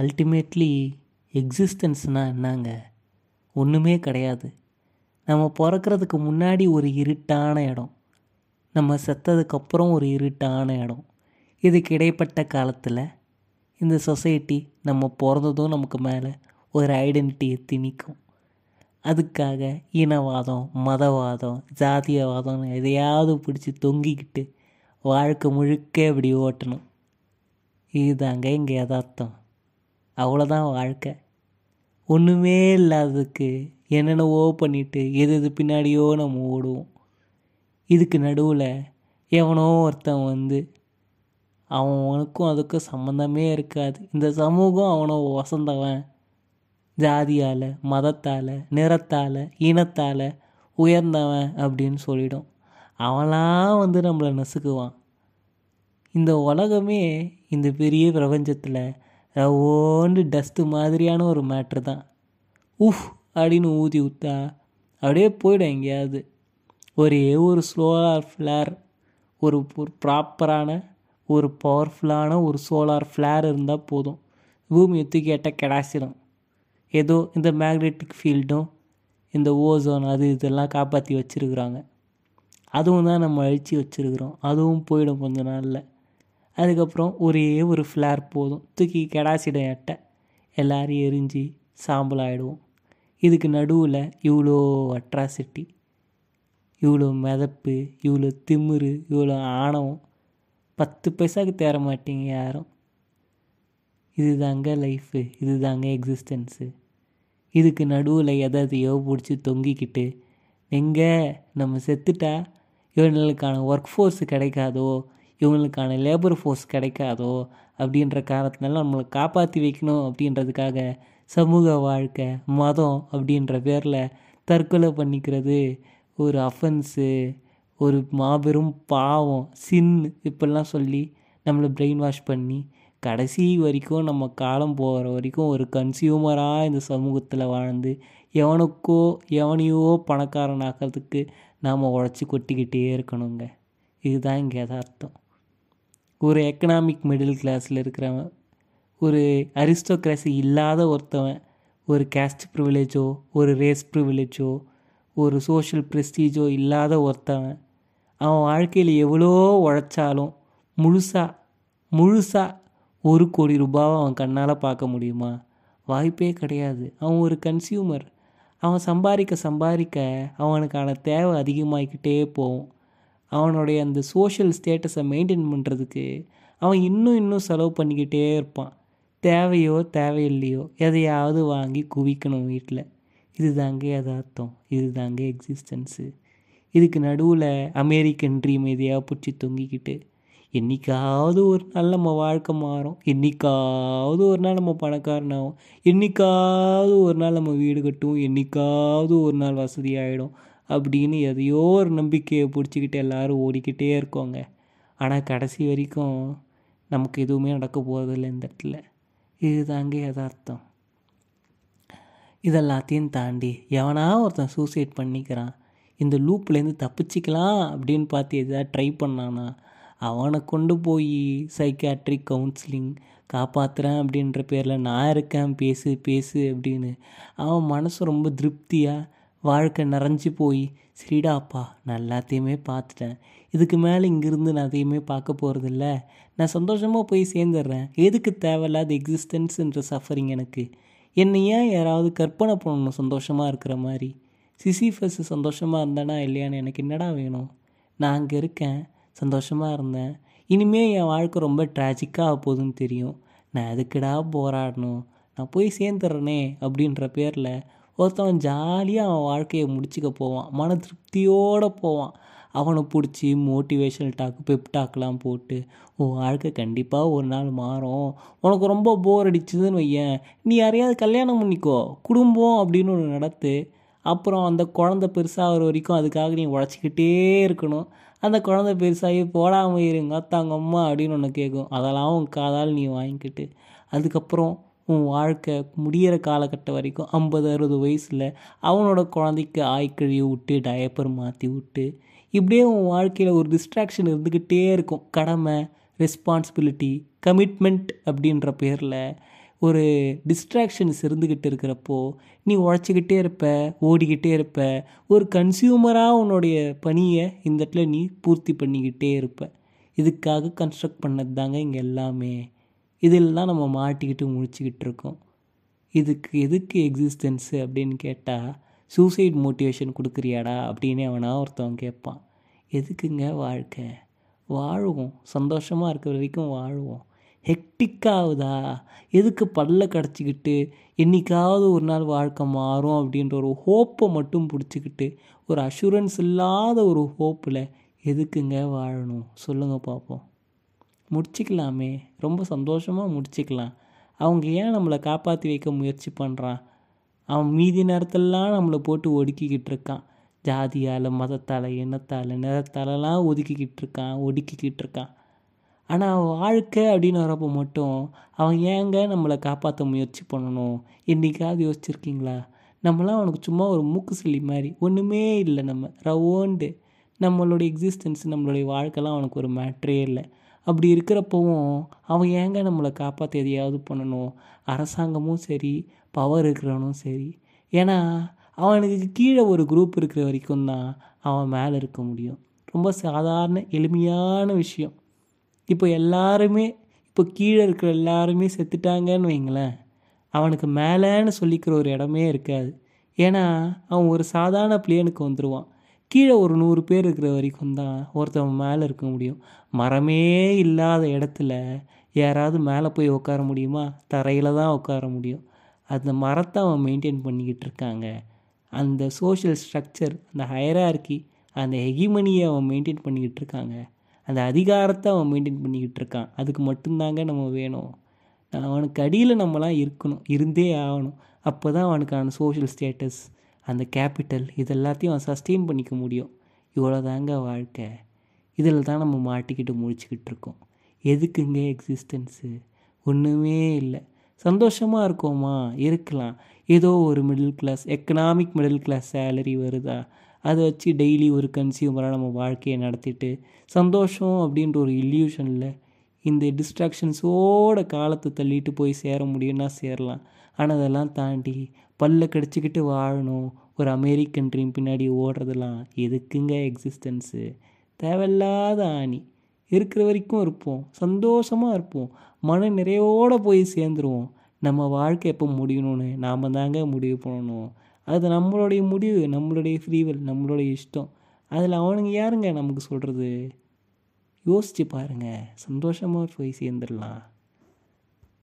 Ultimately எக்ஸிஸ்டன்ஸ்னால் என்னங்க? ஒன்றுமே கிடையாது. நம்ம பிறக்கிறதுக்கு முன்னாடி ஒரு இருட்டான இடம், நம்ம செத்ததுக்கப்புறம் ஒரு இருட்டான இடம். இதுக்கு இடைப்பட்ட காலத்தில் இந்த சொசைட்டி நம்ம பிறந்ததும் நமக்கு மேலே ஒரு ஐடென்டிட்டியை திணிக்கும். அதுக்காக இனவாதம், மதவாதம், ஜாதியவாதம்னு எதையாவது பிடிச்சி தொங்கிக்கிட்டு வாழ்க்கை முழுக்க இப்படி ஓட்டணும். இதுதாங்க இங்கே யதார்த்தம். அவ்வளோதான் வாழ்க்கை. ஒன்றுமே இல்லாததுக்கு என்னென்னவோ பண்ணிவிட்டு எது பின்னாடியோ நம்ம ஓடுவோம். இதுக்கு நடுவில் எவனோ ஒருத்தன் வந்து அவனுக்கும் அதுக்கும் சம்மந்தமே இருக்காது, இந்த சமூகம் அவனை வசந்தவன், ஜாதியால், மதத்தால், நிறத்தால், இனத்தால் உயர்ந்தவன் அப்படின்னு சொல்லிடும். அவனாக வந்து நம்மளை நசுக்குவான். இந்த உலகமே இந்த பெரிய பிரபஞ்சத்தில் ஓண்டு டஸ்ட்டு மாதிரியான ஒரு மேட்ரு தான். உஃப் அப்படின்னு ஊதி ஊற்றா அப்படியே போய்டும் எங்கேயாவது. ஒரே ஒரு சோலார் ஃப்ளேர், ஒரு ப்ராப்பரான ஒரு பவர்ஃபுல்லான ஒரு சோலார் ஃப்ளேர் இருந்தால் போதும், பூமியை தூக்கி கேட்டால் கிடாசிடும். ஏதோ இந்த மேக்னெட்டிக் ஃபீல்டும் இந்த ஓசோன் அது இதெல்லாம் காப்பாற்றி வச்சுருக்குறாங்க. அதுவும் தான் நம்ம அழித்து வச்சுருக்குறோம். அதுவும் போயிடும் கொஞ்ச நாளில். அதுக்கப்புறம் ஒரே ஒரு ஃப்ளேர் போதும், தூக்கி கெடாசிடம் எட்ட எல்லோரும் எரிஞ்சு சாம்பல் ஆகிடுவோம். இதுக்கு நடுவில் இவ்வளோ அட்ராசிட்டி, இவ்வளோ மிதப்பு, இவ்வளோ திமிரு, இவ்வளோ ஆணவம், 10 பைசாவுக்கு தேர மாட்டீங்க யாரும். இது தாங்க லைஃபு, இது தாங்க எக்ஸிஸ்டன்ஸு. இதுக்கு நடுவில் எதையோ பிடிச்சி தொங்கிக்கிட்டு எங்கே நம்ம செத்துட்டா இவங்களுக்கான ஒர்க் ஃபோர்ஸ் கிடைக்காதோ, இவங்களுக்கான லேபர் ஃபோர்ஸ் கிடைக்காதோ அப்படின்ற காரணத்தினால நம்மளை காப்பாற்றி வைக்கணும் அப்படின்றதுக்காக சமூக வாழ்க்கை, மதம் அப்படின்ற பேரில் தற்கொலை பண்ணிக்கிறது ஒரு அஃபென்ஸு, ஒரு மாபெரும் பாவம், சின் இப்படிலாம் சொல்லி நம்மளை பிரெயின் வாஷ் பண்ணி கடைசி வரைக்கும் நம்ம காலம் போகிற வரைக்கும் ஒரு கன்சியூமராக இந்த சமூகத்தில் வாழ்ந்து எவனுக்கோ எவனையோ பணக்காரனாக்கிறதுக்கு நாம் உழைச்சி கொட்டிக்கிட்டே இருக்கணுங்க. இதுதான் இங்கே யதார்த்தம். ஒரு எக்கனாமிக் மிடில் கிளாஸில் இருக்கிறவன், ஒரு அரிஸ்டோக்ராசி இல்லாத ஒருத்தவன், ஒரு கேஸ்ட் ப்ரிவிலேஜோ ஒரு ரேஸ் ப்ரிவிலேஜோ ஒரு சோஷியல் ப்ரெஸ்டீஜோ இல்லாத ஒருத்தவன் அவன் வாழ்க்கையில் எவ்வளோ உழைச்சாலும் முழுசாக 1 கோடி ரூபாவை அவன் கண்ணால் பார்க்க முடியுமா? வாய்ப்பே கிடையாது. அவன் ஒரு கன்சியூமர். அவன் சம்பாதிக்க சம்பாதிக்க அவனுக்கான தேவை அதிகமாகிக்கிட்டே போகும். அவனுடைய அந்த சோஷியல் ஸ்டேட்டஸை மெயின்டைன் பண்ணுறதுக்கு அவன் இன்னும் செலவு பண்ணிக்கிட்டே இருப்பான். தேவையோ தேவையில்லையோ எதையாவது வாங்கி குவிக்கணும் வீட்டில். இது தாங்க யதார்த்தம், இது தாங்க எக்ஸிஸ்டன்ஸு. இதுக்கு நடுவில் அமெரிக்கன் ட்ரீம் எதையா பிடிச்சி தொங்கிக்கிட்டு என்றைக்காவது ஒரு நாள் நம்ம வாழ்க்கை மாறும், என்றைக்காவது ஒரு நாள் நம்ம பணக்காரனாகும், என்றைக்காவது ஒரு நாள் நம்ம வீடு கட்டுவோம், என்றைக்காவது ஒரு நாள் வசதி ஆகிடும் அப்படின்னு எதையோ ஒரு நம்பிக்கையை பிடிச்சிக்கிட்டு எல்லோரும் ஓடிக்கிட்டே இருக்கோங்க. ஆனால் கடைசி வரைக்கும் நமக்கு எதுவுமே நடக்க போகிறதில்ல இந்த இடத்துல. இது தாங்க யதார்த்தம். இதெல்லாத்தையும் தாண்டி எவனா ஒருத்தன் சூசைட் பண்ணிக்கிறான், இந்த லூப்லேருந்து தப்பிச்சிக்கலாம் அப்படின்னு பார்த்து எதாவது ட்ரை பண்ணானா அவனை கொண்டு போய் சைக்காட்ரிக் கவுன்சிலிங் காப்பாற்றுறேன் அப்படின்ற பேரில் நான் இருக்கேன் பேசு பேசு அப்படின்னு அவன் மனசு ரொம்ப திருப்தியாக வாழ்க்கை நிறைஞ்சி போய் சரிடாப்பா நான் எல்லாத்தையுமே பார்த்துட்டேன், இதுக்கு மேலே இங்கேருந்து நான் அதையுமே பார்க்க போகிறதில்ல, நான் சந்தோஷமாக போய் சேர்ந்துடுறேன், எதுக்கு தேவையில்லாத எக்ஸிஸ்டன்ஸுன்ற சஃபரிங் எனக்கு, என்னை ஏன் யாராவது கற்பனை பண்ணணும் சந்தோஷமாக இருக்கிற மாதிரி? சிசிஃபஸ் சந்தோஷமாக இருந்தானா இல்லையான்னு எனக்கு என்னடா வேணும்? நான் அங்கே இருக்கேன், சந்தோஷமாக இருந்தேன், இனிமேல் என் வாழ்க்கை ரொம்ப ட்ராஜிக்காக போகுதுன்னு தெரியும், நான் எதுக்குடா போராடணும், நான் போய் சேர்ந்துடுறேனே அப்படின்ற பேரில் ஒருத்தவன் ஜாலியாக அவன் வாழ்க்கையை முடிச்சுக்க போவான், மன திருப்தியோடு போவான். அவனை பிடிச்சி மோட்டிவேஷனல் டாக், பெப் டாக்லாம் போட்டு உன் வாழ்க்கை கண்டிப்பாக ஒரு நாள் மாறும், உனக்கு ரொம்ப போர் அடிச்சுதுன்னு வையேன், நீ யாரையாவது கல்யாணம் பண்ணிக்கோ, குடும்பம் அப்படின்னு ஒன்று நடத்து, அப்புறம் அந்த குழந்தை பெருசாகிற வரைக்கும் அதுக்காக நீ உழைச்சிக்கிட்டே இருக்கணும், அந்த குழந்தை பெருசாகி போடாமல் இருங்க தாங்கம்மா அப்படின்னு ஒன்று கேட்கும், அதெல்லாம் உன் காதால் நீ வாங்கிக்கிட்டு அதுக்கப்புறம் உன் வாழ்க்கை முடிகிற காலகட்டம் வரைக்கும் 50-60 வயசில் அவனோட குழந்தைக்கு ஆய்க்கழிய விட்டு டயப்பர் மாற்றி விட்டு இப்படியே உன் வாழ்க்கையில் ஒரு டிஸ்ட்ராக்ஷன் இருந்துக்கிட்டே இருக்கும். கடமை, ரெஸ்பான்சிபிலிட்டி, கமிட்மெண்ட் அப்படின்ற பேரில் ஒரு டிஸ்ட்ராக்ஷன்ஸ் இருந்துக்கிட்டு இருக்கிறப்போ நீ உழைச்சிக்கிட்டே இருப்ப, ஓடிக்கிட்டே இருப்ப. ஒரு கன்சியூமராக உன்னுடைய பணியை இந்த இடத்துல நீ பூர்த்தி பண்ணிக்கிட்டே இருப்ப. இதுக்காக கன்ஸ்ட்ரக்ட் பண்ணது தாங்க இங்கே எல்லாமே. இதெல்லாம் நம்ம மாட்டிக்கிட்டு முடிச்சுக்கிட்டு இருக்கோம். இதுக்கு எதுக்கு எக்ஸிஸ்டன்ஸு அப்படின்னு கேட்டால், சூசைட் மோட்டிவேஷன் கொடுக்குறியாடா அப்படின்னு அவனா ஒருத்தவன் கேட்பான். எதுக்குங்க வாழ்க்கை? வாழுவோம், சந்தோஷமாக இருக்கிற வரைக்கும் வாழுவோம். ஹெக்டிக்காகுதா? எதுக்கு பல்ல கிடச்சிக்கிட்டு என்றைக்காவது ஒரு நாள் வாழ்க்கை மாறும் அப்படின்ற ஒரு ஹோப்பை மட்டும் பிடிச்சிக்கிட்டு, ஒரு அஷூரன்ஸ் இல்லாத ஒரு ஹோப்பில் எதுக்குங்க வாழணும்? சொல்லுங்கள் பார்ப்போம். முடிச்சுக்கலாமே, ரொம்ப சந்தோஷமாக முடிச்சுக்கலாம். அவங்க ஏன் நம்மளை காப்பாற்றி வைக்க முயற்சி பண்ணுறான்? அவன் மீதி நேரத்திலலாம் நம்மளை போட்டு ஒடுக்கிக்கிட்டு இருக்கான். ஜாதியால், மதத்தால், இனத்தால், நிறத்தாலலாம் ஒடுக்கிக்கிட்டு இருக்கான். ஆனால் வாழ்க்கை அப்படின்னு வரப்போ மட்டும் அவன் ஏங்க நம்மளை காப்பாற்ற முயற்சி பண்ணணும்? என்றைக்காவது யோசிச்சுருக்கீங்களா? நம்மளாம் அவனுக்கு சும்மா ஒரு மூக்கு சில்லி மாதிரி, ஒன்றுமே இல்லை. நம்ம ரவோண்டு நம்மளுடைய எக்ஸிஸ்டன்ஸ், நம்மளுடைய வாழ்க்கைலாம் அவனுக்கு ஒரு மேட்ரே இல்லை. அப்படி இருக்கிறப்பவும் அவன் ஏங்க நம்மளை காப்பாற்ற எதையாவது பண்ணணும்? அரசாங்கமும் சரி, பவர் இருக்கிறவனும் சரி. ஏன்னா அவனுக்கு கீழே ஒரு குரூப் இருக்கிற வரைக்கும் தான் அவன் மேலே இருக்க முடியும். ரொம்ப சாதாரண எளிமையான விஷயம். இப்போ கீழே இருக்கிற எல்லாருமே செத்துட்டாங்கன்னு வைங்களேன், அவனுக்கு மேலேன்னு சொல்லிக்கிற ஒரு இடமே இருக்காது. ஏன்னா அவன் ஒரு சாதாரண பிளேனுக்கு வந்துடுவான். கீழே ஒரு 100 பேர் இருக்கிற வரைக்கும் தான் ஒருத்தவன் மேலே இருக்க முடியும். மரமே இல்லாத இடத்துல யாராவது மேலே போய் உட்கார முடியுமா? தரையில் தான் உட்கார முடியும். அந்த மரத்தை அவன் மெயின்டைன் பண்ணிக்கிட்டு இருக்காங்க. அந்த சோஷியல் ஸ்ட்ரக்சர், அந்த ஹையரார்கி, அந்த ஹெகிமனியை அவன் மெயின்டைன் பண்ணிக்கிட்டு இருக்காங்க. அந்த அதிகாரத்தை அவன் மெயின்டைன் பண்ணிக்கிட்டு இருக்கான். அதுக்கு மட்டும்தாங்க நம்ம வேணும். அவனுக்கு அடியில் நம்மளாம் இருக்கணும், இருந்தே ஆகணும். அப்போ தான் அவனுக்கான சோஷியல் ஸ்டேட்டஸ், அந்த கேபிட்டல், இதெல்லாத்தையும் அவன் சஸ்டெயின் பண்ணிக்க முடியும். இவ்வளோதாங்க வாழ்க்கை. இதில் தான் நம்ம மாட்டிக்கிட்டு முழிச்சுக்கிட்டு இருக்கோம். எதுக்குங்க எக்ஸிஸ்டன்ஸு? ஒன்றுமே இல்லை. சந்தோஷமாக இருக்கோமா? இருக்கலாம். ஏதோ ஒரு middle class, economic middle class salary வருதா, அதை வச்சு டெய்லி ஒரு கன்சியூமராக நம்ம வாழ்க்கையை நடத்திட்டு சந்தோஷம் அப்படின்ற ஒரு இல்யூஷனில் இந்த டிஸ்ட்ராக்ஷன்ஸோட காலத்தை தள்ளிட்டு போய் சேர முடியும்னா சேரலாம். ஆனால் அதெல்லாம் தாண்டி பல்ல கடிச்சிக்கிட்டு வாழணும், ஒரு அமெரிக்கன் ட்ரீம் பின்னாடி ஓடுறதெல்லாம் எதுக்குங்க எக்ஸிஸ்டன்ஸு? தேவையில்லாத ஆணி. இருக்கிற வரைக்கும் இருப்போம், சந்தோஷமாக இருப்போம், மன நிறைவோடு போய் சேர்ந்துருவோம். நம்ம வாழ்க்கை எப்போ முடியணும்னு நாம் தாங்க முடிவு பண்ணணும். அது நம்மளுடைய முடிவு, நம்மளுடைய ஃப்ரீவில், நம்மளுடைய இஷ்டம். அதில் அவனுங்க யாருங்க நமக்கு சொல்கிறது? யோசித்து பாருங்கள், சந்தோஷமாக போய் சேர்ந்துடலாம்.